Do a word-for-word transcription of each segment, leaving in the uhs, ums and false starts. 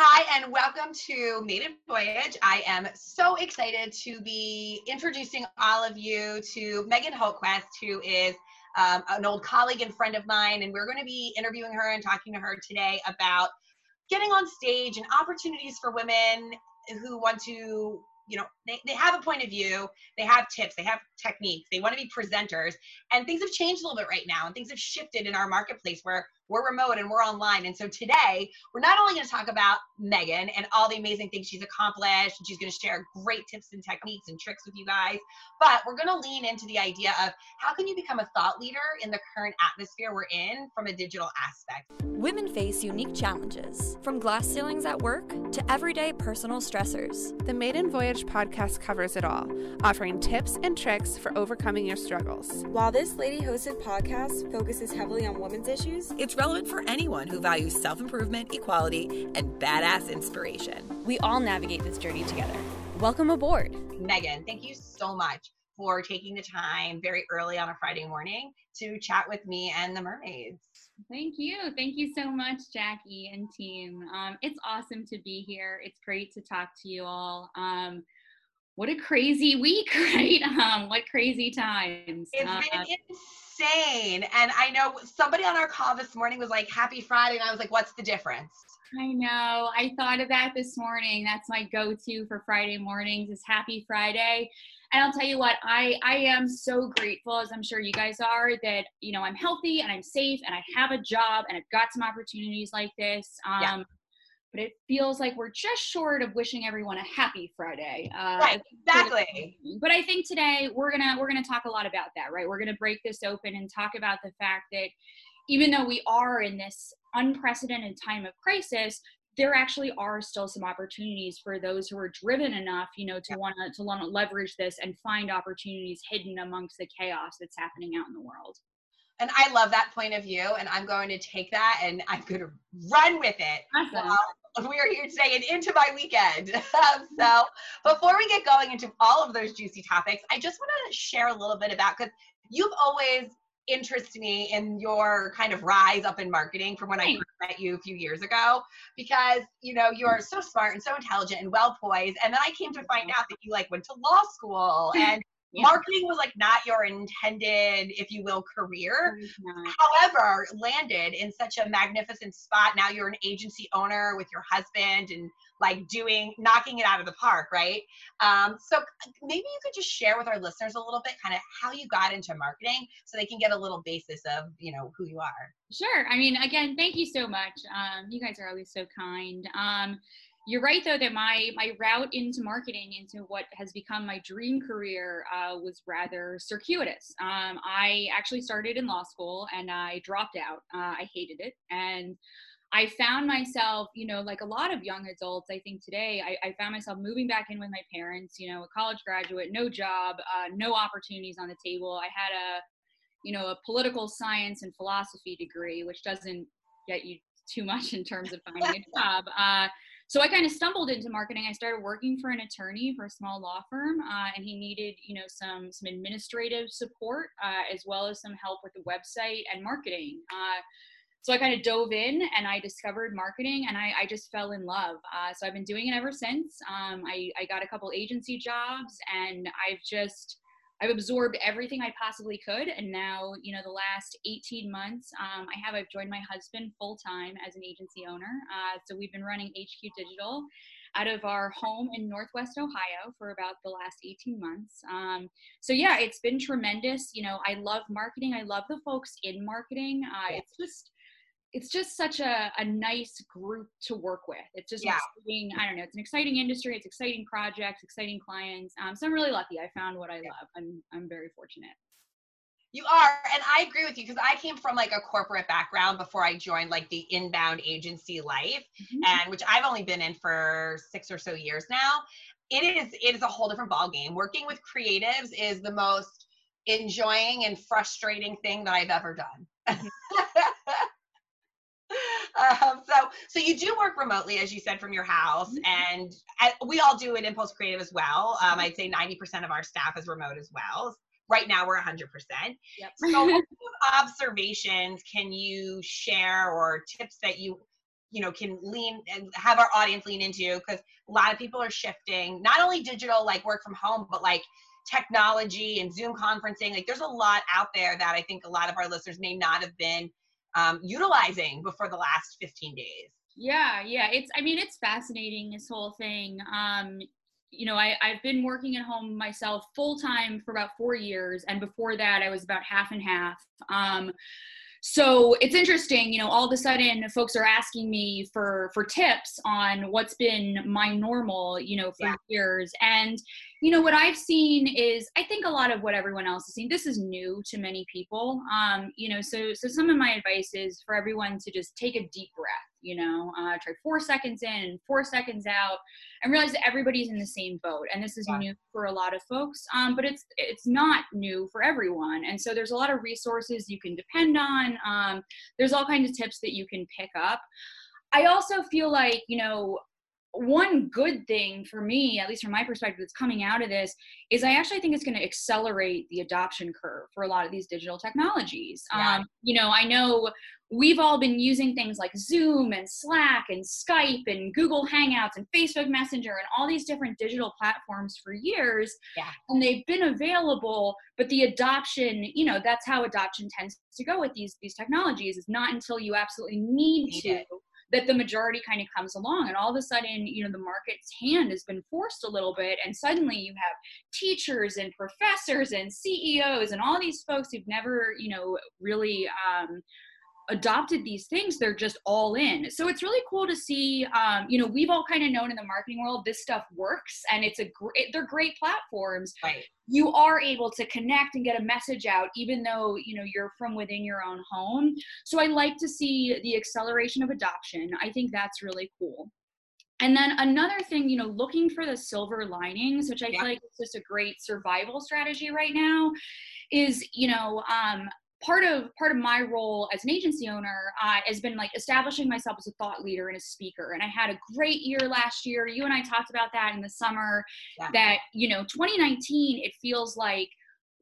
Hi, and welcome to Maiden Voyage. I am so excited to be introducing all of you to Megan Holquest, who is um, an old colleague and friend of mine, and we're going to be interviewing her and talking to her today about getting on stage and opportunities for women who want to, you know, they, they have a point of view, they have tips, they have techniques, they want to be presenters, and things have changed a little bit right now, and things have shifted in our marketplace where we're remote and we're online. And so today, we're not only going to talk about Megan and all the amazing things she's accomplished, and she's going to share great tips and techniques and tricks with you guys, but we're going to lean into the idea of how can you become a thought leader in the current atmosphere we're in from a digital aspect. Women face unique challenges, from glass ceilings at work to everyday personal stressors. The Maiden Voyage podcast covers it all, offering tips and tricks for overcoming your struggles. While this lady-hosted podcast focuses heavily on women's issues, it's relevant for anyone who values self-improvement, equality, and badass inspiration. We all navigate this journey together. Welcome aboard. Megan, thank you so much for taking the time very early on a Friday morning to chat with me and the mermaids. Thank you. Thank you so much, Jackie and team. Um, it's awesome to be here. It's great to talk to you all. Um, What a crazy week, right? Um, what crazy times. It's uh, been insane. And I know somebody on our call this morning was like, happy Friday. And I was like, what's the difference? I know. I thought of that this morning. That's my go-to for Friday mornings is happy Friday. And I'll tell you what, I, I am so grateful, as I'm sure you guys are, that, you know, I'm healthy and I'm safe and I have a job and I've got some opportunities like this. Um, yeah. But it feels like we're just short of wishing everyone a happy Friday. Uh, right, exactly. But I think today we're gonna we're gonna talk a lot about that, right? We're gonna break this open and talk about the fact that even though we are in this unprecedented time of crisis, there actually are still some opportunities for those who are driven enough, you know, to want to to want to leverage this and find opportunities hidden amongst the chaos that's happening out in the world. And I love that point of view, and I'm going to take that and I'm going to run with it. Awesome. Well, we are here today and into my weekend. So before we get going into all of those juicy topics, I just want to share a little bit about, because you've always interested me in your kind of rise up in marketing from when I first met you a few years ago, because, you know, you're so smart and so intelligent and well poised. And then I came to find out that you like went to law school and yeah. Marketing was like not your intended, if you will, career. Mm-hmm. However, landed in such a magnificent spot. Now you're an agency owner with your husband and like doing, knocking it out of the park, right? Um, so maybe you could just share with our listeners a little bit kind of how you got into marketing so they can get a little basis of, you know, who you are. Sure. I mean, again, thank you so much. Um, you guys are always so kind. Um, You're right, though, that my my route into marketing, into what has become my dream career, uh, was rather circuitous. Um, I actually started in law school, and I dropped out. Uh, I hated it. And I found myself, you know, like a lot of young adults, I think today, I, I found myself moving back in with my parents, you know, a college graduate, no job, uh, no opportunities on the table. I had a, you know, a political science and philosophy degree, which doesn't get you too much in terms of finding a job. Uh, So I kind of stumbled into marketing. I started working for an attorney for a small law firm, uh, and he needed, you know, some some administrative support uh, as well as some help with the website and marketing. Uh, so I kind of dove in and I discovered marketing, and I, I just fell in love. Uh, so I've been doing it ever since. Um, I, I got a couple agency jobs, and I've just I've absorbed everything I possibly could. And now, you know, the last eighteen months, um, I have, I've joined my husband full-time as an agency owner. Uh, so we've been running H Q Digital out of our home in Northwest Ohio for about the last eighteen months. Um, so yeah, it's been tremendous. You know, I love marketing. I love the folks in marketing. Uh, it's just, it's just such a, a nice group to work with. It's just yeah. exciting. I don't know. It's an exciting industry. It's exciting projects, exciting clients. Um, so I'm really lucky. I found what I love. I'm, I'm very fortunate. You are. And I agree with you, because I came from like a corporate background before I joined like the inbound agency life, mm-hmm. and which I've only been in for six or so years now. It is, it is a whole different ballgame. Working with creatives is the most enjoying and frustrating thing that I've ever done. Mm-hmm. Um, so, so you do work remotely, as you said, from your house, and I, we all do at Impulse Creative as well. Um, I'd say ninety percent of our staff is remote as well. Right now, we're one hundred percent. Yep. So what observations can you share, or tips that you you know, can lean and have our audience lean into, because a lot of people are shifting, not only digital, like work from home, but like technology and Zoom conferencing. Like there's a lot out there that I think a lot of our listeners may not have been um, utilizing before the last fifteen days. Yeah. Yeah. It's, I mean, it's fascinating, this whole thing. Um, you know, I, I've been working at home myself full-time for about four years. And before that I was about half and half. Um, So it's interesting, you know, all of a sudden folks are asking me for, for tips on what's been my normal, you know, for yeah. years. And, you know, what I've seen is, I think a lot of what everyone else has seen, this is new to many people. Um, you know, so, so some of my advice is for everyone to just take a deep breath, you know, uh, try four seconds in, four seconds out, and realize that everybody's in the same boat. And this is yeah. new for a lot of folks, um, but it's, it's not new for everyone. And so there's a lot of resources you can depend on. Um, there's all kinds of tips that you can pick up. I also feel like, you know, one good thing for me, at least from my perspective, that's coming out of this is I actually think it's going to accelerate the adoption curve for a lot of these digital technologies. Yeah. Um, you know, I know we've all been using things like Zoom and Slack and Skype and Google Hangouts and Facebook Messenger and all these different digital platforms for years. Yeah. And they've been available, but the adoption, you know, that's how adoption tends to go with these, these technologies. It's not until you absolutely need to that the majority kind of comes along, and all of a sudden, you know, the market's hand has been forced a little bit, and suddenly you have teachers and professors and C E Os and all these folks who've never, you know, really um, adopted these things. They're just all in. So it's really cool to see, um, you know, we've all kind of known in the marketing world, this stuff works, and it's a great, they're great platforms. Right. You are able to connect and get a message out, even though, you know, you're from within your own home. So I like to see the acceleration of adoption. I think that's really cool. And then another thing, you know, looking for the silver linings, which I yeah. feel like is just a great survival strategy right now, is, you know, um, Part of part of my role as an agency owner uh, has been like establishing myself as a thought leader and a speaker. And I had a great year last year. You and I talked about that in the summer yeah. that, you know, twenty nineteen, it feels like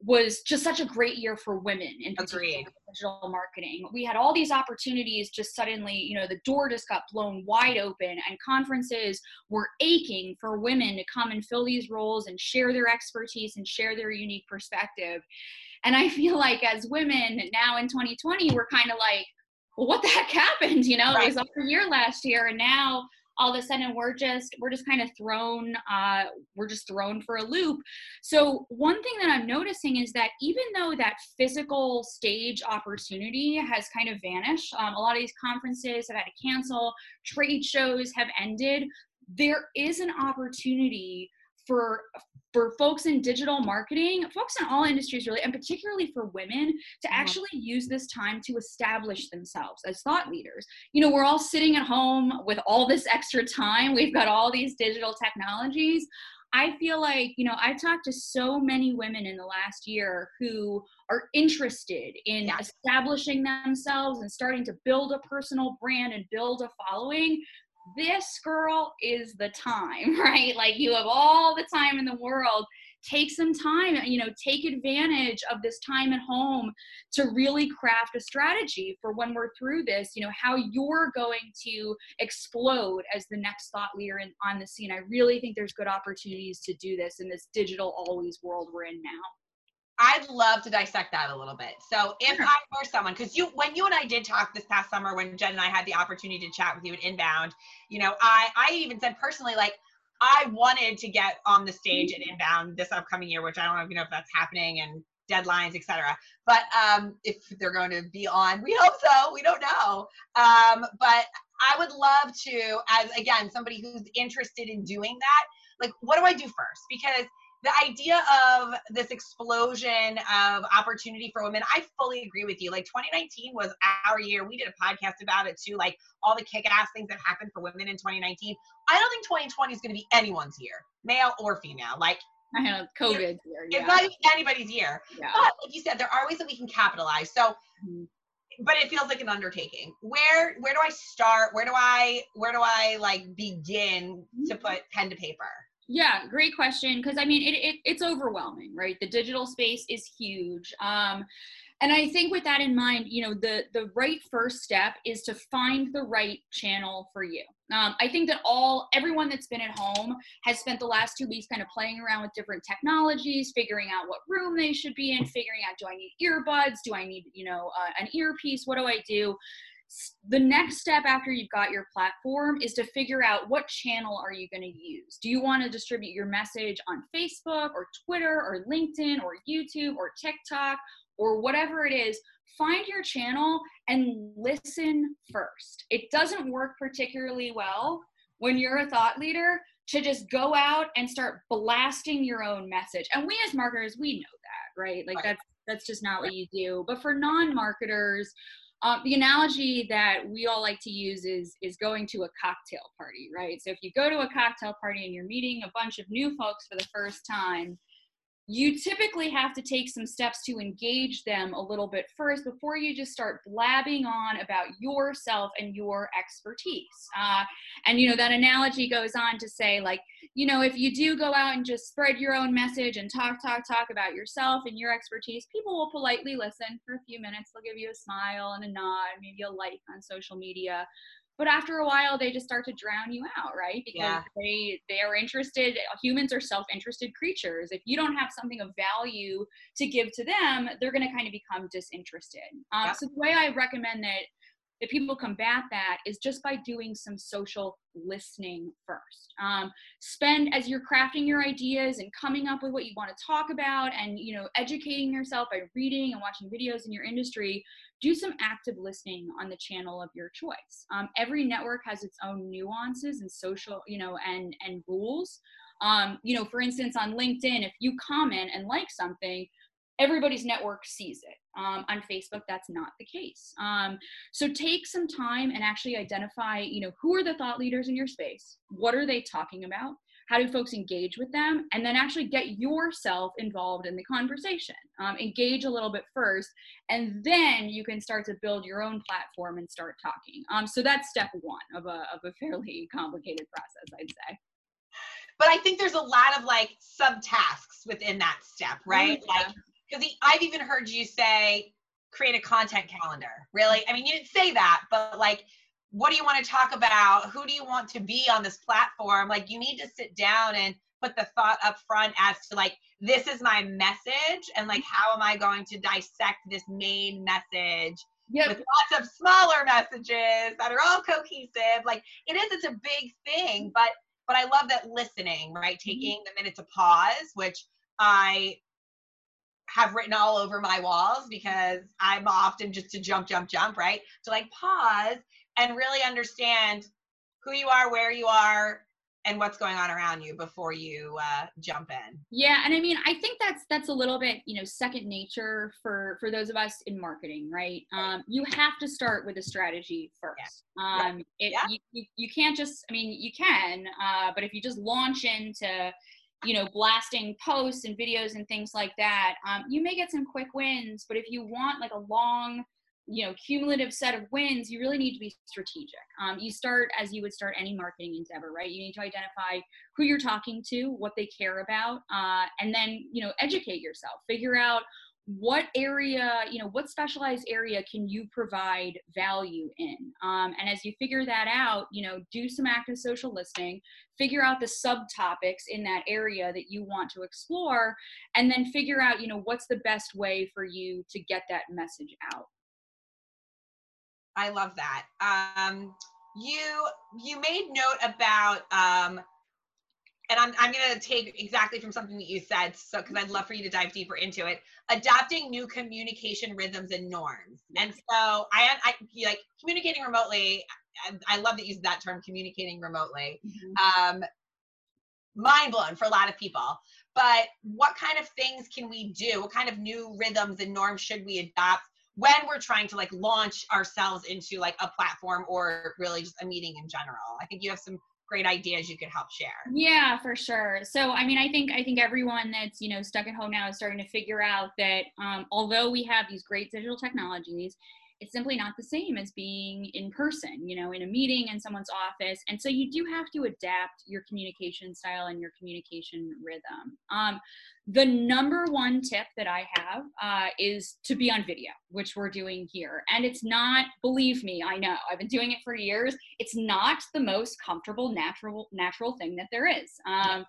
was just such a great year for women in particular digital marketing. We had all these opportunities just suddenly, you know, the door just got blown wide open, and conferences were aching for women to come and fill these roles and share their expertise and share their unique perspective. And I feel like as women now in twenty twenty, we're kind of like, well, what the heck happened? You know, right. It was all a year last year, and now all of a sudden we're just, we're just kind of thrown, uh, we're just thrown for a loop. So one thing that I'm noticing is that even though that physical stage opportunity has kind of vanished, um, a lot of these conferences have had to cancel, trade shows have ended, there is an opportunity for for folks in digital marketing, folks in all industries really, and particularly for women, to actually use this time to establish themselves as thought leaders. You know, we're all sitting at home with all this extra time. We've got all these digital technologies. I feel like, you know, I've talked to so many women in the last year who are interested in yeah. establishing themselves and starting to build a personal brand and build a following. This girl is the time, right? Like you have all the time in the world. Take some time, you know, take advantage of this time at home to really craft a strategy for when we're through this, you know, how you're going to explode as the next thought leader in, on the scene. I really think there's good opportunities to do this in this digital always world we're in now. I'd love to dissect that a little bit. So if sure. I were someone, because you, when you and I did talk this past summer, when Jen and I had the opportunity to chat with you at Inbound, you know, I, I even said personally, like, I wanted to get on the stage at Inbound this upcoming year, which I don't even know if that's happening, and deadlines, et cetera. But um, if they're going to be on, we hope so, we don't know. Um, but I would love to, as again, somebody who's interested in doing that, like, what do I do first? Because the idea of this explosion of opportunity for women, I fully agree with you. Like twenty nineteen was our year. We did a podcast about it too, like all the kick-ass things that happened for women in twenty nineteen. I don't think twenty twenty is going to be anyone's year, male or female. Like I know, COVID year. Yeah. It's not even anybody's year. Yeah. But like you said, there are ways that we can capitalize. So, mm-hmm. but it feels like an undertaking. Where where do I start? Where do I where do I like begin mm-hmm. to put pen to paper? Yeah, great question. Because I mean, it, it it's overwhelming, right? The digital space is huge. Um, And I think with that in mind, you know, the, the right first step is to find the right channel for you. Um, I think that all, everyone that's been at home has spent the last two weeks kind of playing around with different technologies, figuring out what room they should be in, figuring out, do I need earbuds? Do I need, you know, uh, an earpiece? What do I do? The next step after you've got your platform is to figure out what channel are you going to use. Do you want to distribute your message on Facebook or Twitter or LinkedIn or YouTube or TikTok or whatever it is? Find your channel and listen first. It doesn't work particularly well when you're a thought leader to just go out and start blasting your own message. And we as marketers, we know that, right? Like that's, that's just not what you do. But for non-marketers, Um, the analogy that we all like to use is, is going to a cocktail party, right? So if you go to a cocktail party and you're meeting a bunch of new folks for the first time, you typically have to take some steps to engage them a little bit first before you just start blabbing on about yourself and your expertise. Uh, and, you know, that analogy goes on to say, like, you know, if you do go out and just spread your own message and talk, talk, talk about yourself and your expertise, people will politely listen for a few minutes. They'll give you a smile and a nod, maybe a like on social media. But after a while, they just start to drown you out, right? Because yeah. they, they are interested, humans are self-interested creatures. If you don't have something of value to give to them, they're going to kind of become disinterested. Um, yeah. So the way I recommend that, that people combat that is just by doing some social listening first. Um, spend, as you're crafting your ideas and coming up with what you want to talk about and, you know, educating yourself by reading and watching videos in your industry, do some active listening on the channel of your choice. Um, every network has its own nuances and social, you know, and, and rules. Um, you know, for instance, on LinkedIn, if you comment and like something, everybody's network sees it. Um, on Facebook, that's not the case. Um, so take some time and actually identify, you know, who are the thought leaders in your space? What are they talking about? How do folks engage with them? And then actually get yourself involved in the conversation. Um, engage a little bit first, and then you can start to build your own platform and start talking. Um, so that's step one of a, of a fairly complicated process, I'd say. But I think there's a lot of like subtasks within that step, right? Yeah. Like, because I've even heard you say, create a content calendar. Really? I mean, you didn't say that, but like, what do you want to talk about? Who do you want to be on this platform? Like, you need to sit down and put the thought up front as to like, this is my message. And like, how am I going to dissect this main message yep. with lots of smaller messages that are all cohesive? Like it is, it's a big thing, but, but I love that listening, right? Taking the minute to pause, which I have written all over my walls because I'm often just to jump, jump, jump, right? To like pause and really understand who you are, where you are, and what's going on around you before you uh, jump in. Yeah, and I mean, I think that's that's a little bit, you know, second nature for, for those of us in marketing, right? Um, you have to start with a strategy first. Yeah. Um, it, yeah. you, you, you can't just, I mean, you can, uh, but if you just launch into, you know, blasting posts and videos and things like that, um, you may get some quick wins, but if you want like a long, you know, cumulative set of wins, you really need to be strategic. Um, you start as you would start any marketing endeavor, right? You need to identify who you're talking to, what they care about, uh, and then, you know, educate yourself, figure out what area, you know, what specialized area can you provide value in? Um, and as you figure that out, you know, do some active social listening, figure out the subtopics in that area that you want to explore, and then figure out, you know, what's the best way for you to get that message out. I love that. Um, you you made note about, um, and I'm, I'm going to take exactly from something that you said, so because I'd love for you to dive deeper into it, adopting new communication rhythms and norms. And so I, I like communicating remotely. I, I love that you used that term, communicating remotely. Mm-hmm. Um, mind blown for a lot of people. But what kind of things can we do? What kind of new rhythms and norms should we adopt when we're trying to like launch ourselves into like a platform or really just a meeting in general? I think you have some great ideas you could help share. Yeah, for sure. So, I mean, I think, I think everyone that's, you know, stuck at home now is starting to figure out that um, although we have these great digital technologies, it's simply not the same as being in person, you know, in a meeting in someone's office. And so you do have to adapt your communication style and your communication rhythm. Um, the number one tip that I have uh, is to be on video, which we're doing here. And it's not, believe me, I know, I've been doing it for years. It's not the most comfortable, natural, natural thing that there is. Um,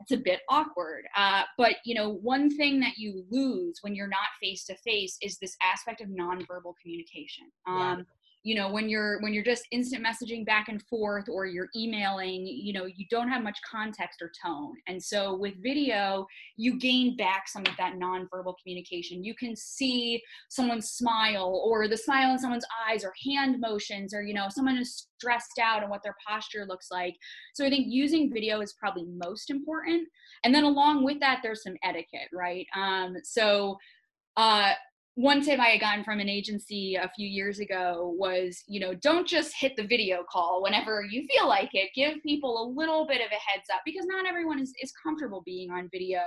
It's a bit awkward, uh, but you know, one thing that you lose when you're not face to face is this aspect of nonverbal communication. Um, yeah. You know, when you're when you're just instant messaging back and forth, or you're emailing, you know, you don't have much context or tone. And so with video, you gain back some of that nonverbal communication. You can see someone's smile, or the smile in someone's eyes, or hand motions, or, you know, someone is stressed out and what their posture looks like. So I think using video is probably most important. And then along with that, there's some etiquette, right? Um, so, uh, One tip I had gotten from an agency a few years ago was, you know, don't just hit the video call whenever you feel like it. Give people a little bit of a heads up, because not everyone is, is comfortable being on video,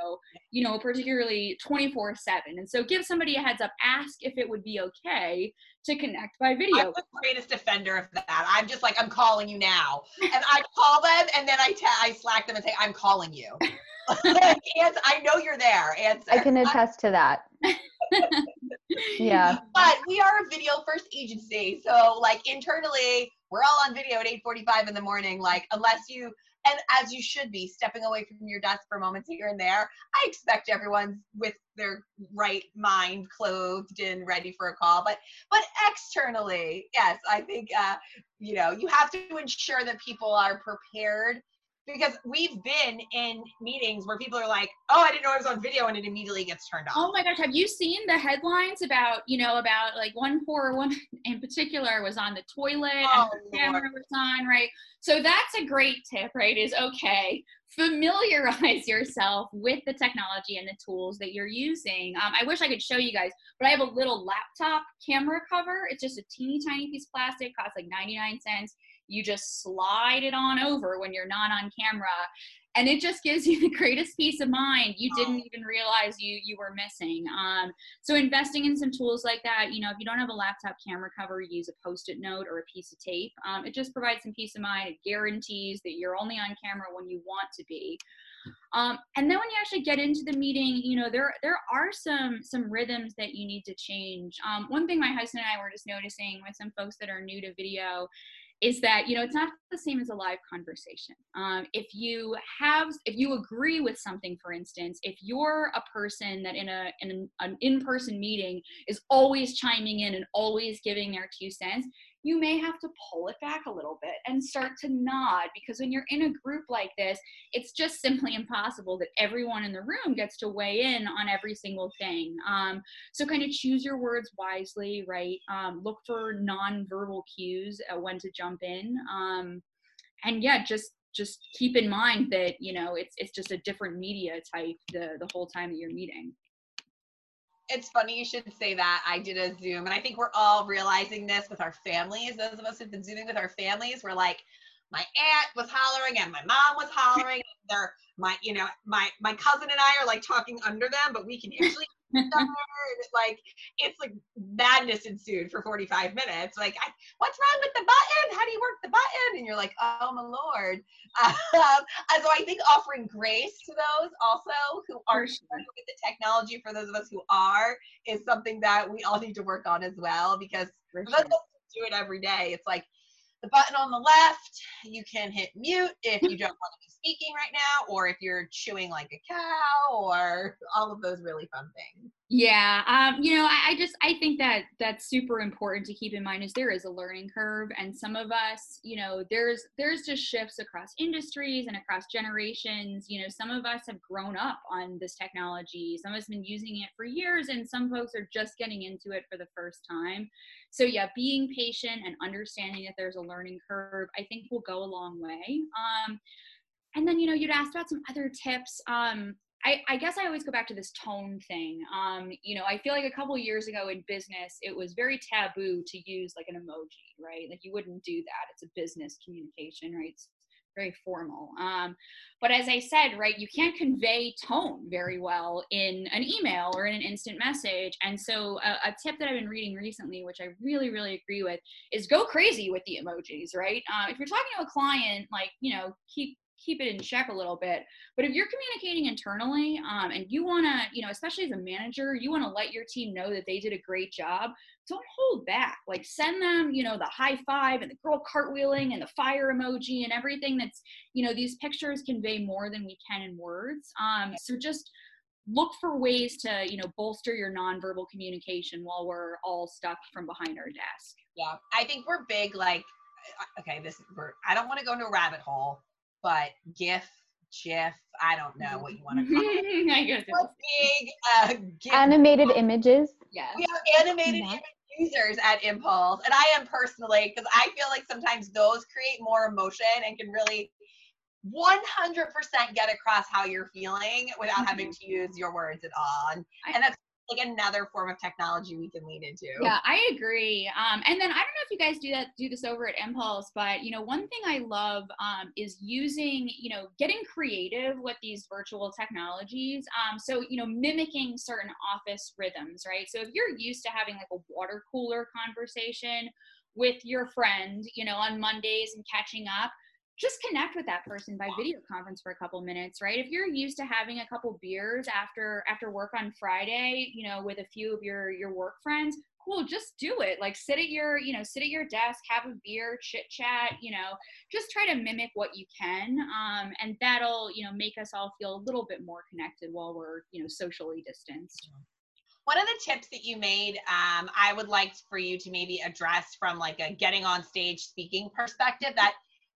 you know, particularly twenty-four seven. And so give somebody a heads up. Ask if it would be okay to connect by video. I'm the greatest defender of that. I'm just like, I'm calling you now. And I call them, and then I, ta- I Slack them and say, I'm calling you. Answer, I know you're there. Answer. I can attest to that. Yeah. But we are a video first agency. So like internally, we're all on video at eight forty-five in the morning. Like unless you, and as you should be, stepping away from your desk for moments here and there, I expect everyone's with their right mind clothed and ready for a call. But but externally, yes, I think, uh, you know, you have to ensure that people are prepared, because we've been in meetings where people are like, oh, I didn't know I was on video, and it immediately gets turned off. Oh my gosh, have you seen the headlines about, you know, about like one poor woman in particular was on the toilet oh, and her camera was on, right? So that's a great tip, right, is okay, familiarize yourself with the technology and the tools that you're using. Um, I wish I could show you guys, but I have a little laptop camera cover. It's just a teeny tiny piece of plastic, costs like ninety-nine cents. You just slide it on over when you're not on camera, and it just gives you the greatest peace of mind. You didn't even realize you you were missing. Um, so investing in some tools like that, you know, if you don't have a laptop camera cover, use a Post-it note or a piece of tape. Um, it just provides some peace of mind. It guarantees that you're only on camera when you want to be. Um, and then when you actually get into the meeting, you know, there there are some some rhythms that you need to change. Um, one thing my husband and I were just noticing with some folks that are new to video is that, you know, it's not the same as a live conversation. Um, if you have, if you agree with something, for instance, if you're a person that in a in an in-person meeting is always chiming in and always giving their two cents, you may have to pull it back a little bit and start to nod, because when you're in a group like this, it's just simply impossible that everyone in the room gets to weigh in on every single thing. Um, so kind of choose your words wisely, right? Um, look for nonverbal cues uh, when to jump in. Um, and yeah, just just keep in mind that, you know, it's it's just a different media type the, the whole time that you're meeting. It's funny you should say that. I did a Zoom, and I think we're all realizing this with our families. Those of us who've been Zooming with our families, we're like, my aunt was hollering and my mom was hollering. They're my, you know, my my cousin and I are like talking under them, but we can actually start. Like it's like madness ensued for forty-five minutes. Like, I, what's wrong with the button? How do you work the button? And you're like, oh my lord. Um, and so I think offering grace to those also who aren't sure with the technology, for those of us who are, is something that we all need to work on as well, because for those of us who do it every day, it's like, the button on the left, you can hit mute if you don't want to be speaking right now, or if you're chewing like a cow, or all of those really fun things. Yeah, um, you know, I, I just, I think that that's super important to keep in mind, is there is a learning curve, and some of us, you know, there's, there's just shifts across industries and across generations. You know, some of us have grown up on this technology, some of us have been using it for years, and some folks are just getting into it for the first time. So yeah, being patient and understanding that there's a learning curve, I think will go a long way. Um, and then, you know, you'd asked about some other tips. Um, I, I guess I always go back to this tone thing. Um, you know, I feel like a couple of years ago in business, it was very taboo to use like an emoji, right? Like you wouldn't do that. It's a business communication, right? It's very formal. Um, but as I said, right, you can't convey tone very well in an email or in an instant message. And so a, a tip that I've been reading recently, which I really, really agree with, is go crazy with the emojis, right? Uh, if you're talking to a client, like, you know, keep, keep it in check a little bit. But if you're communicating internally um, and you want to, you know, especially as a manager, you want to let your team know that they did a great job. Don't hold back. Like, send them, you know, the high five and the girl cartwheeling and the fire emoji and everything that's, you know, these pictures convey more than we can in words. Um, so just look for ways to, you know, bolster your nonverbal communication while we're all stuck from behind our desk. Yeah. I think we're big, like, okay, this, we're, I don't want to go into a rabbit hole, but GIF, GIF, I don't know what you want to call it. I guess it's big, uh, GIF. Animated GIF. Images. Yes. We have animated yeah. image users at Impulse, and I am personally, because I feel like sometimes those create more emotion and can really one hundred percent get across how you're feeling without mm-hmm. having to use your words at all. And, and that's like another form of technology we can lean into. Yeah, I agree. Um, and then I don't know if you guys do that, do this over at Impulse, but you know, one thing I love um, is using, you know, getting creative with these virtual technologies. Um, so, you know, mimicking certain office rhythms, right? So if you're used to having like a water cooler conversation with your friend, you know, on Mondays and catching up, just connect with that person by video conference for a couple minutes, right? If you're used to having a couple beers after after work on Friday, you know, with a few of your your work friends, cool, just do it. Like sit at your, you know, sit at your desk, have a beer, chit chat, you know, just try to mimic what you can. Um, and that'll, you know, make us all feel a little bit more connected while we're, you know, socially distanced. One of the tips that you made, um, I would like for you to maybe address from like a getting on stage speaking perspective that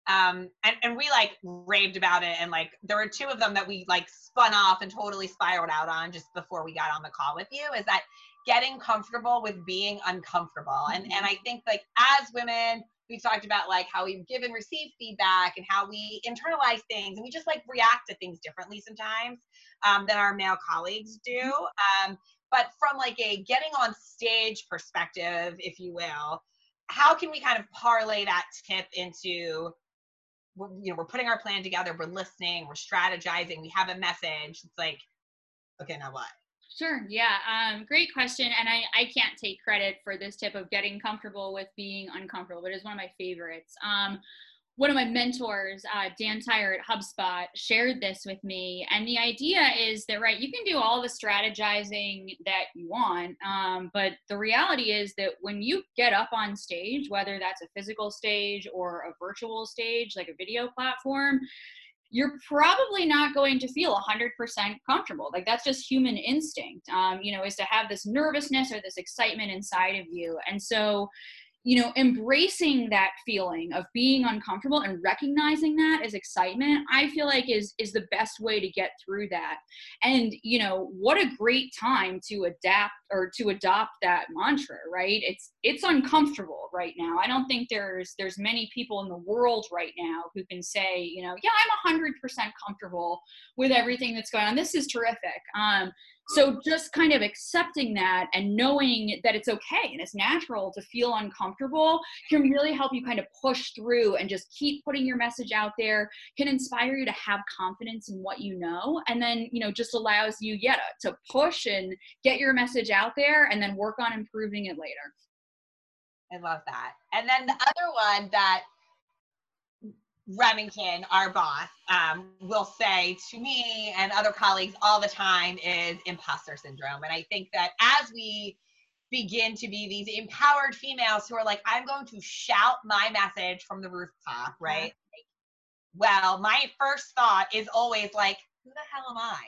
Um, and, and we like raved about it, and like there were two of them that we like spun off and totally spiraled out on just before we got on the call with you, is that getting comfortable with being uncomfortable. And, and I think like as women, we've talked about like how we give and receive feedback and how we internalize things, and we just like react to things differently sometimes um, than our male colleagues do. Um, but from like a getting on stage perspective, if you will, how can we kind of parlay that tip into, We're, you know, we're putting our plan together, we're listening, we're strategizing, we have a message. It's like, okay, now what? Sure. Yeah. Um, great question. And I, I can't take credit for this tip of getting comfortable with being uncomfortable, but it's one of my favorites. Um, one of my mentors, uh, Dan Tyre at HubSpot, shared this with me. And the idea is that, right, you can do all the strategizing that you want. Um, but the reality is that when you get up on stage, whether that's a physical stage or a virtual stage, like a video platform, you're probably not going to feel one hundred percent comfortable. Like that's just human instinct, um, you know, is to have this nervousness or this excitement inside of you. And so, you know, embracing that feeling of being uncomfortable and recognizing that as excitement, I feel like is is the best way to get through that. And, you know, what a great time to adapt or to adopt that mantra, right? It's it's uncomfortable right now. I don't think there's there's many people in the world right now who can say, you know, yeah, I'm one hundred percent comfortable with everything that's going on. This is terrific. Um, So just kind of accepting that and knowing that it's okay and it's natural to feel uncomfortable can really help you kind of push through and just keep putting your message out there, can inspire you to have confidence in what you know, and then, you know, just allows you, yeah, to push and get your message out there and then work on improving it later. I love that. And then the other one that Remington, our boss, um, will say to me and other colleagues all the time is imposter syndrome. And I think that as we begin to be these empowered females who are like, I'm going to shout my message from the rooftop, right? Mm-hmm. Well, my first thought is always like, who the hell am I?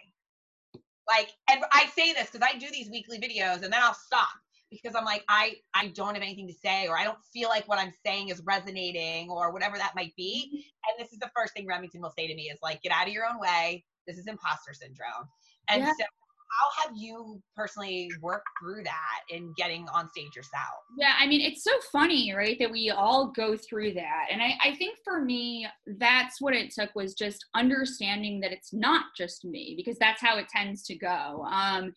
Like, and I say this because I do these weekly videos and then I'll stop. Because I'm like, I, I don't have anything to say, or I don't feel like what I'm saying is resonating, or whatever that might be. And this is the first thing Remington will say to me is like, get out of your own way. This is imposter syndrome. And yeah. so how have you personally worked through that in getting on stage yourself? Yeah, I mean, it's so funny, right, that we all go through that. And I, I think for me, that's what it took, was just understanding that it's not just me, because that's how it tends to go. Um,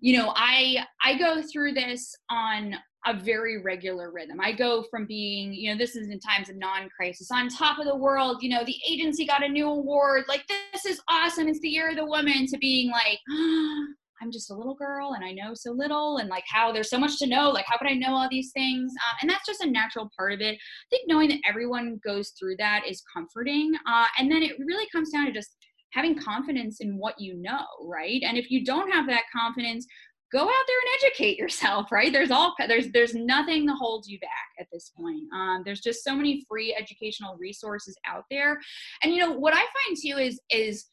you know, I, I go through this on a very regular rhythm. I go from being, you know, this is in times of non-crisis, on top of the world, you know, the agency got a new award, like, this is awesome, it's the year of the woman, to being like, oh, I'm just a little girl and I know so little, and like, how there's so much to know, like, how could I know all these things? Uh, and that's just a natural part of it. I think knowing that everyone goes through that is comforting. Uh, and then it really comes down to just having confidence in what you know, right? And if you don't have that confidence, go out there and educate yourself, right? There's all, there's, there's nothing that holds you back at this point. Um, there's just so many free educational resources out there. And, you know, what I find too is, is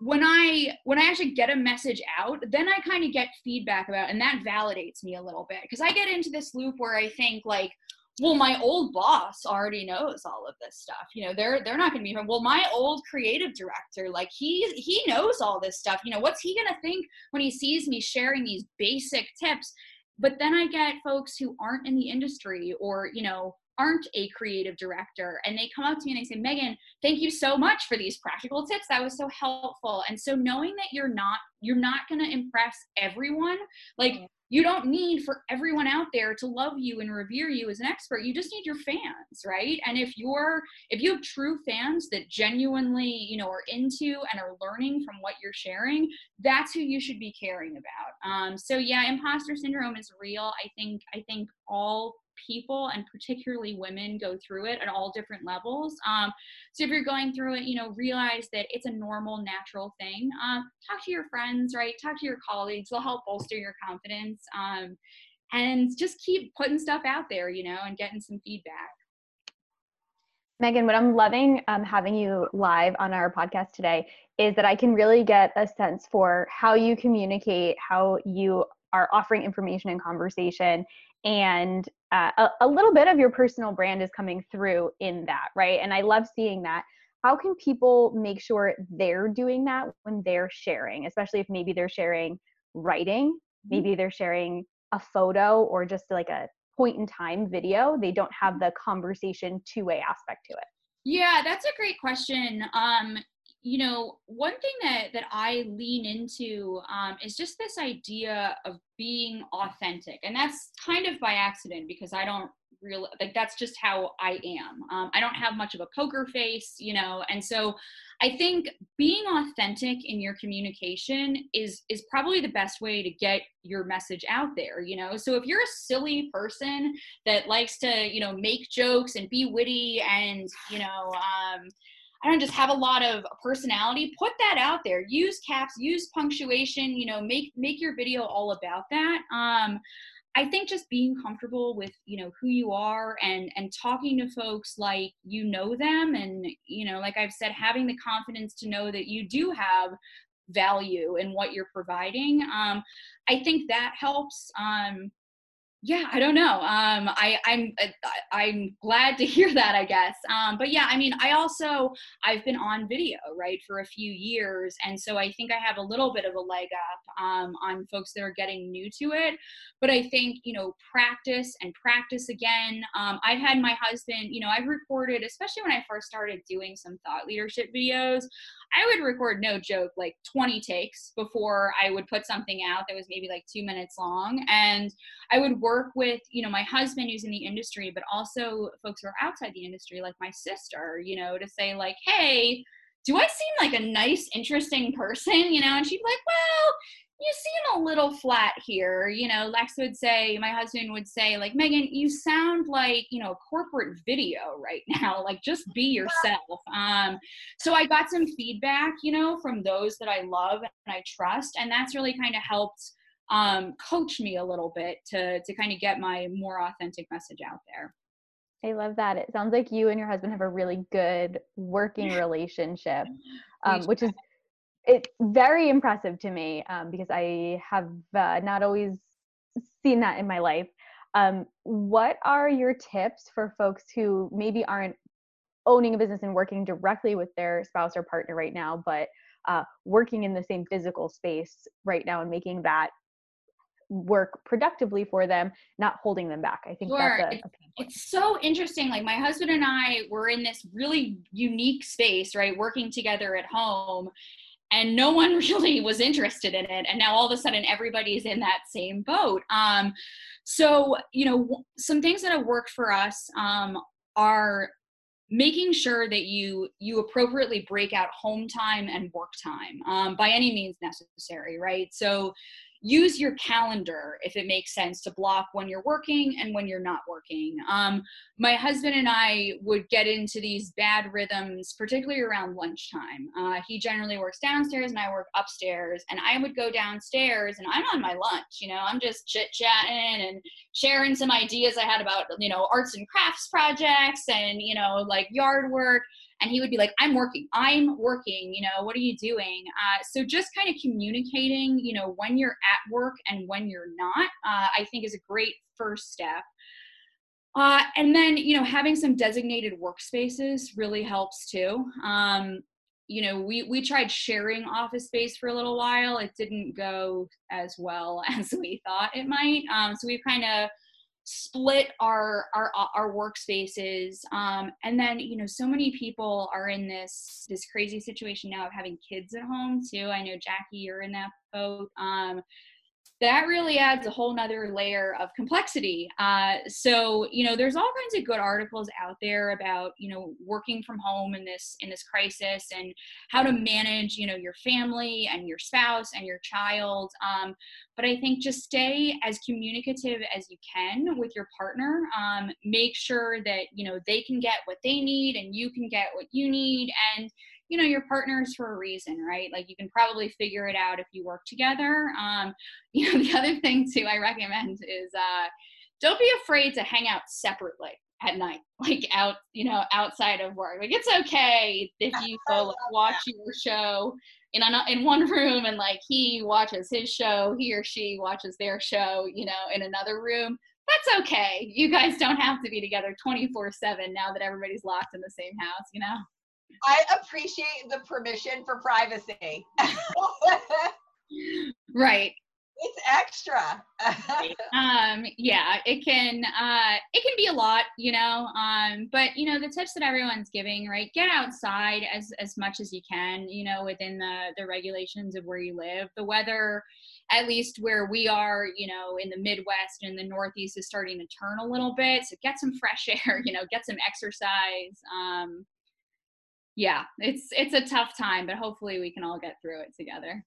when I, when I actually get a message out, then I kind of get feedback about, and that validates me a little bit, because I get into this loop where I think like, well, my old boss already knows all of this stuff. You know, they're, they're not going to be here. Well, my old creative director, like he, he knows all this stuff. You know, what's he going to think when he sees me sharing these basic tips? But then I get folks who aren't in the industry, or, you know, aren't a creative director, and they come up to me and they say, Megan, thank you so much for these practical tips. That was so helpful. And so knowing that you're not, you're not going to impress everyone, like, you don't need for everyone out there to love you and revere you as an expert. You just need your fans, right? And if you're, if you have true fans that genuinely, you know, are into and are learning from what you're sharing, that's who you should be caring about. Um, so yeah, imposter syndrome is real. I think, I think all people, and particularly women, go through it at all different levels. Um, so if you're going through it, you know, realize that it's a normal, natural thing. Uh, talk to your friends, right? Talk to your colleagues. They'll help bolster your confidence. Um, and just keep putting stuff out there, you know, and getting some feedback. Megan, what I'm loving um, having you live on our podcast today is that I can really get a sense for how you communicate, how you are offering information and conversation, and uh, a, a little bit of your personal brand is coming through in that, right? And I love seeing that. How can people make sure they're doing that when they're sharing, especially if maybe they're sharing writing, maybe they're sharing a photo, or just like a point in time video? They don't have the conversation two-way aspect to it. Yeah, that's a great question. Um, you know, one thing that, that I lean into um, is just this idea of being authentic. And that's kind of by accident, because I don't really, like, that's just how I am. Um, I don't have much of a poker face, you know, and so I think being authentic in your communication is, is probably the best way to get your message out there, you know? So if you're a silly person that likes to, you know, make jokes and be witty and, you know, um, I don't just have a lot of personality, put that out there, use caps, use punctuation, you know, make, make your video all about that. Um, I think just being comfortable with, you know, who you are, and, and talking to folks like you know them, and, you know, like I've said, having the confidence to know that you do have value in what you're providing. Um, I think that helps. Um, Yeah, I don't know. Um, I, I'm I'm glad to hear that, I guess. Um, but yeah, I mean, I also, I've been on video, right, for a few years. And so I think I have a little bit of a leg up um, on folks that are getting new to it. But I think, you know, practice and practice again. Um, I've had my husband, you know, I've recorded, especially when I first started doing some thought leadership videos, I would record, no joke, like twenty takes before I would put something out that was maybe like two minutes long. And I would work work with, you know, my husband who's in the industry, but also folks who are outside the industry, like my sister, you know, to say like, hey, do I seem like a nice, interesting person? You know, and she'd be like, well, you seem a little flat here. You know, Lex would say, my husband would say like, Megan, you sound like, you know, a corporate video right now. Like, just be yourself. Um, so I got some feedback, you know, from those that I love and I trust. And that's really kind of helped Um, coach me a little bit to, to kind of get my more authentic message out there. I love that. It sounds like you and your husband have a really good working relationship, um, which is it's very impressive to me um, because I have uh, not always seen that in my life. Um, what are your tips for folks who maybe aren't owning a business and working directly with their spouse or partner right now, but uh, working in the same physical space right now and making that work productively for them, not holding them back? I think sure. that's a, a it's so interesting. Like, my husband and I were in this really unique space, right? Working together at home. and no one really was interested in it. And now all of a sudden everybody's in that same boat. Um, so, you know, some things that have worked for us um, are making sure that you you appropriately break out home time and work time um, by any means necessary, right? So use your calendar if it makes sense to block when you're working and when you're not working. Um, my husband and I would get into these bad rhythms, particularly around lunchtime. Uh, he generally works downstairs and I work upstairs, and I would go downstairs and I'm on my lunch, you know, I'm just chit-chatting and sharing some ideas I had about, you know, arts and crafts projects and, you know, like yard work. And he would be like, I'm working, I'm working, you know, what are you doing? Uh, so just kind of communicating, you know, when you're at work and when you're not, uh, I think is a great first step. Uh, and then, you know, having some designated workspaces really helps too. Um, you know, we, we tried sharing office space for a little while. It didn't go as well as we thought it might. Um, so we've kind of split our, our, our workspaces. Um, and then, you know, so many people are in this, this crazy situation now of having kids at home too. I know, Jackie, you're in that boat. Um, that really adds a whole nother layer of complexity. Uh, so, you know, there's all kinds of good articles out there about, you know, working from home in this, in this crisis and how to manage, you know, your family and your spouse and your child. Um, but I think just stay as communicative as you can with your partner. Um, make sure that, you know, they can get what they need and you can get what you need, and, you know, your partner's for a reason, right? Like, you can probably figure it out if you work together. Um, you know, the other thing too I recommend is uh, don't be afraid to hang out separately at night, like out, you know, outside of work. Like, it's okay if you go like, watch your show in an, in one room, and like he watches his show, he or she watches their show, you know, in another room. That's okay. You guys don't have to be together twenty-four seven now that everybody's locked in the same house, you know? I appreciate the permission for privacy. Right. It's extra. um, yeah, it can, uh, it can be a lot, you know, um, but you know, the tips that everyone's giving, right? Get outside as, as much as you can, you know, within the, the regulations of where you live. The weather, at least where we are, you know, in the Midwest and the Northeast, is starting to turn a little bit. So get some fresh air, you know, get some exercise. Um, Yeah, it's it's a tough time, but hopefully we can all get through it together.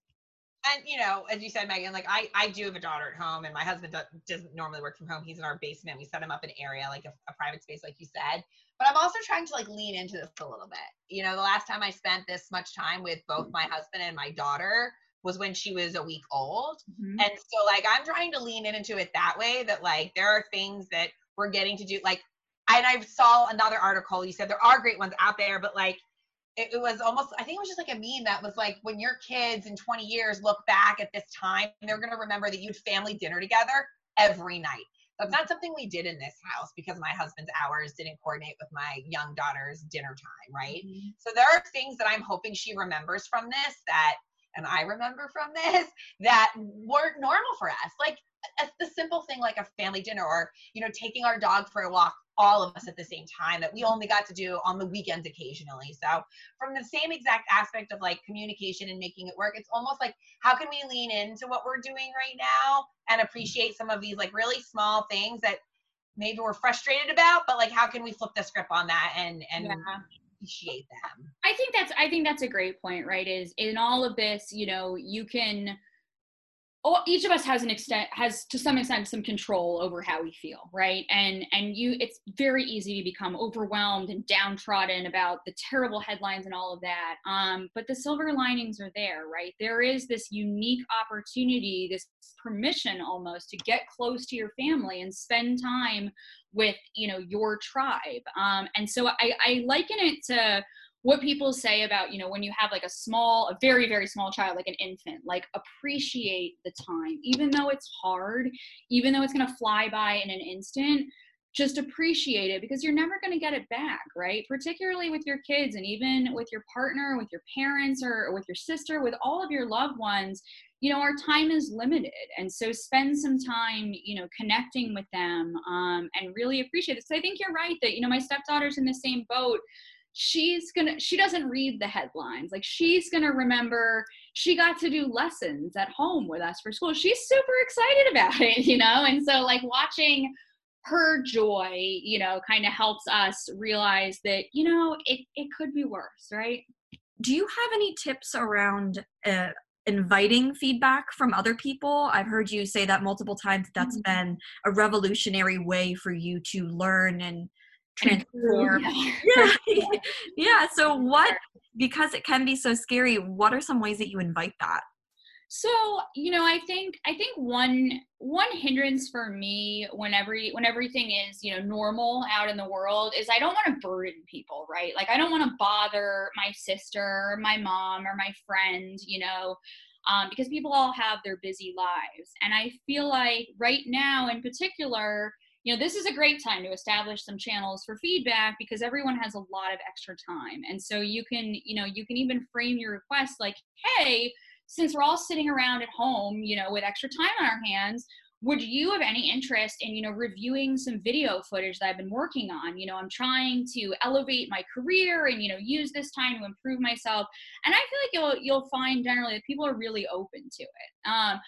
And, you know, as you said, Megan, like I, I do have a daughter at home, and my husband does, doesn't normally work from home. He's in our basement. We set him up an area, like a, a private space, like you said. But I'm also trying to like lean into this a little bit. You know, the last time I spent this much time with both my husband and my daughter was when she was a week old. Mm-hmm. And so like, I'm trying to lean into it that way, that like there are things that we're getting to do. Like, and I saw another article, you said there are great ones out there, but like, it was almost, I think it was just like a meme that was like, when your kids in twenty years look back at this time, they're going to remember that you'd family dinner together every night. That's not something we did in this house because my husband's hours didn't coordinate with my young daughter's dinner time, right? Mm-hmm. So there are things that I'm hoping she remembers from this that, and I remember from this, that weren't normal for us. Like a, the simple thing like a family dinner, or, you know, taking our dog for a walk, all of us at the same time, that we only got to do on the weekends occasionally. So from the same exact aspect of like communication and making it work, it's almost like, how can we lean into what we're doing right now and appreciate some of these like really small things that maybe we're frustrated about, but like, how can we flip the script on that and, and yeah. appreciate them? I think that's, I think that's a great point, right? Is in all of this, you know, you can, Oh, each of us has an extent, has to some extent some control over how we feel, right? And and you, it's very easy to become overwhelmed and downtrodden about the terrible headlines and all of that. Um, but the silver linings are there, right? There is this unique opportunity, this permission almost to get close to your family and spend time with, you know, your tribe. Um, and so I, I liken it to what people say about, you know, when you have like a small, a very, very small child, like an infant, like appreciate the time, even though it's hard, even though it's going to fly by in an instant, just appreciate it because you're never going to get it back, right? Particularly with your kids and even with your partner, with your parents or with your sister, with all of your loved ones, you know, our time is limited. And so spend some time, you know, connecting with them um, and really appreciate it. So I think you're right that, you know, my stepdaughter's in the same boat. she's gonna, she doesn't read the headlines. Like, she's gonna remember she got to do lessons at home with us for school. She's super excited about it, you know? And so like watching her joy, you know, kind of helps us realize that, you know, it, it could be worse, right? Do you have any tips around uh, inviting feedback from other people? I've heard you say that multiple times. That's mm-hmm. been a revolutionary way for you to learn and transform. Yeah. yeah. yeah. So what, because it can be so scary, what are some ways that you invite that? So, you know, I think, I think one, one hindrance for me when every, when everything is, you know, normal out in the world is I don't want to burden people, right? Like, I don't want to bother my sister, my mom, or my friend, you know, um, because people all have their busy lives. And I feel like right now in particular, you know, this is a great time to establish some channels for feedback because everyone has a lot of extra time. And so you can, you know, you can even frame your request like, hey, since we're all sitting around at home, you know, with extra time on our hands, would you have any interest in, you know, reviewing some video footage that I've been working on? You know, I'm trying to elevate my career and, you know, use this time to improve myself. And I feel like you'll, you'll find generally that people are really open to it. Um,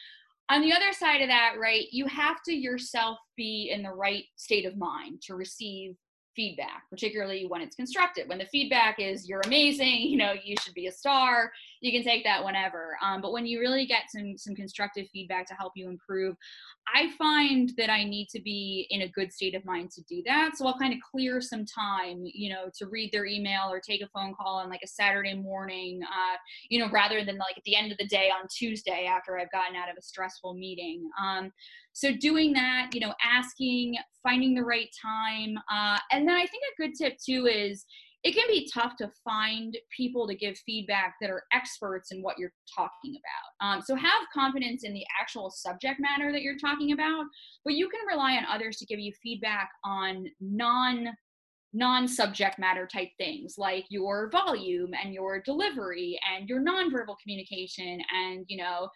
on the other side of that, right, you have to yourself be in the right state of mind to receive feedback, particularly when it's constructive. When the feedback is you're amazing, you know, you should be a star, you can take that whenever. Um, but when you really get some some constructive feedback to help you improve, I find that I need to be in a good state of mind to do that. So I'll kind of clear some time, you know, to read their email or take a phone call on like a Saturday morning, uh, you know, rather than like at the end of the day on Tuesday after I've gotten out of a stressful meeting. Um, so doing that, you know, asking, finding the right time, uh, and And then I think a good tip too is it can be tough to find people to give feedback that are experts in what you're talking about. Um, so have confidence in the actual subject matter that you're talking about, but you can rely on others to give you feedback on non non-subject matter type things like your volume and your delivery and your nonverbal communication and, you know,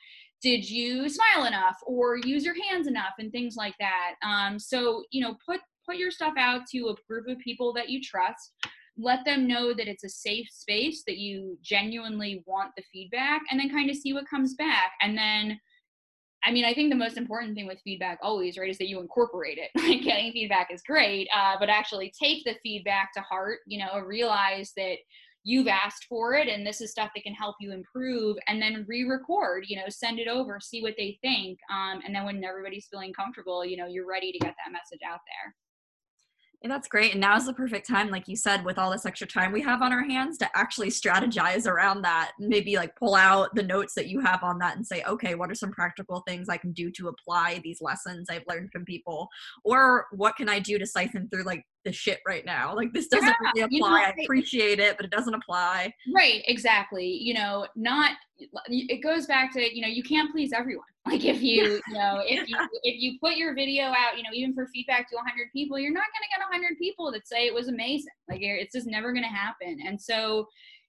did you smile enough or use your hands enough and things like that. Um, so, you know, put Put your stuff out to a group of people that you trust. Let them know that it's a safe space, that you genuinely want the feedback, and then kind of see what comes back. And then, I mean, I think the most important thing with feedback always, right, is that you incorporate it. Like, getting feedback is great, uh, but actually take the feedback to heart, you know, realize that you've asked for it and this is stuff that can help you improve, and then re-record, you know, send it over, see what they think. Um, and then when everybody's feeling comfortable, you know, you're ready to get that message out there. And that's great. And now's the perfect time, like you said, with all this extra time we have on our hands to actually strategize around that. Maybe like pull out the notes that you have on that and say, okay, what are some practical things I can do to apply these lessons I've learned from people? Or what can I do to siphon through like the shit right now? Like, this doesn't yeah, really apply. You know, right. I appreciate it, but it doesn't apply. Right. Exactly. You know, not, it goes back to, you know, you can't please everyone. Like, if you, you know, if you, if you put your video out, you know, even for feedback to one hundred people, you're not going to get one hundred people that say it was amazing. Like, it's just never going to happen. And so,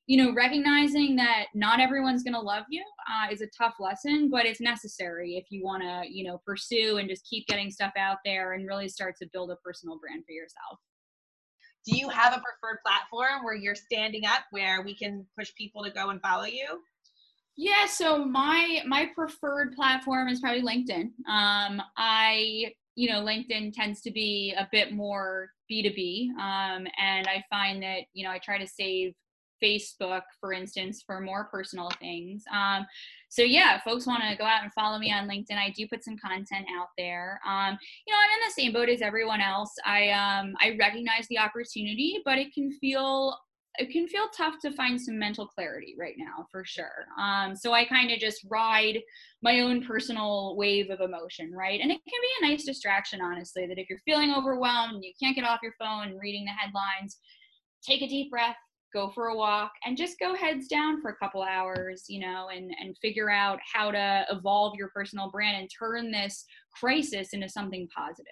you know, recognizing that not everyone's going to love you uh, is a tough lesson, but it's necessary if you want to, you know, pursue and just keep getting stuff out there and really start to build a personal brand for yourself. Do you have a preferred platform where you're standing up, where we can push people to go and follow you? Yeah, so my my preferred platform is probably LinkedIn. Um, I, you know, LinkedIn tends to be a bit more B two B, um, and I find that, you know, I try to save Facebook, for instance, for more personal things. Um, so yeah, if folks want to go out and follow me on LinkedIn, I do put some content out there. Um, you know, I'm in the same boat as everyone else. I um, I recognize the opportunity, but it can feel it can feel tough to find some mental clarity right now, for sure. Um, so I kind of just ride my own personal wave of emotion, right? And it can be a nice distraction, honestly, that if you're feeling overwhelmed and you can't get off your phone and reading the headlines, take a deep breath, go for a walk, and just go heads down for a couple hours, you know, and, and figure out how to evolve your personal brand and turn this crisis into something positive.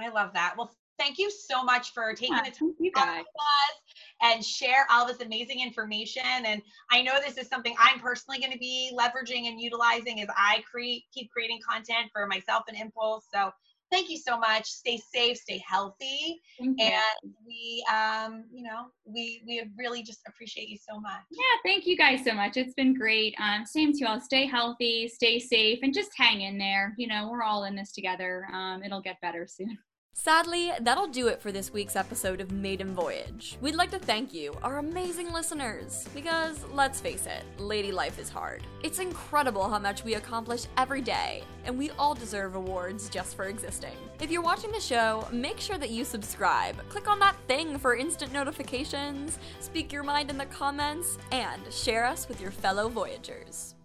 I love that. Well, thank you so much for taking yeah, the time you to talk with us and share all this amazing information. And I know this is something I'm personally going to be leveraging and utilizing as I create, keep creating content for myself and Impulse. So Thank you so much. Stay safe, stay healthy. Thank you. And we, um, you know, we, we really just appreciate you so much. Yeah. Thank you guys so much. It's been great. Um, same to you all. Stay healthy, stay safe, and just hang in there. You know, we're all in this together. Um, it'll get better soon. Sadly, that'll do it for this week's episode of Maiden Voyage. We'd like to thank you, our amazing listeners, because let's face it, lady life is hard. It's incredible how much we accomplish every day, and we all deserve awards just for existing. If you're watching the show, make sure that you subscribe, click on that thing for instant notifications, speak your mind in the comments, and share us with your fellow Voyagers.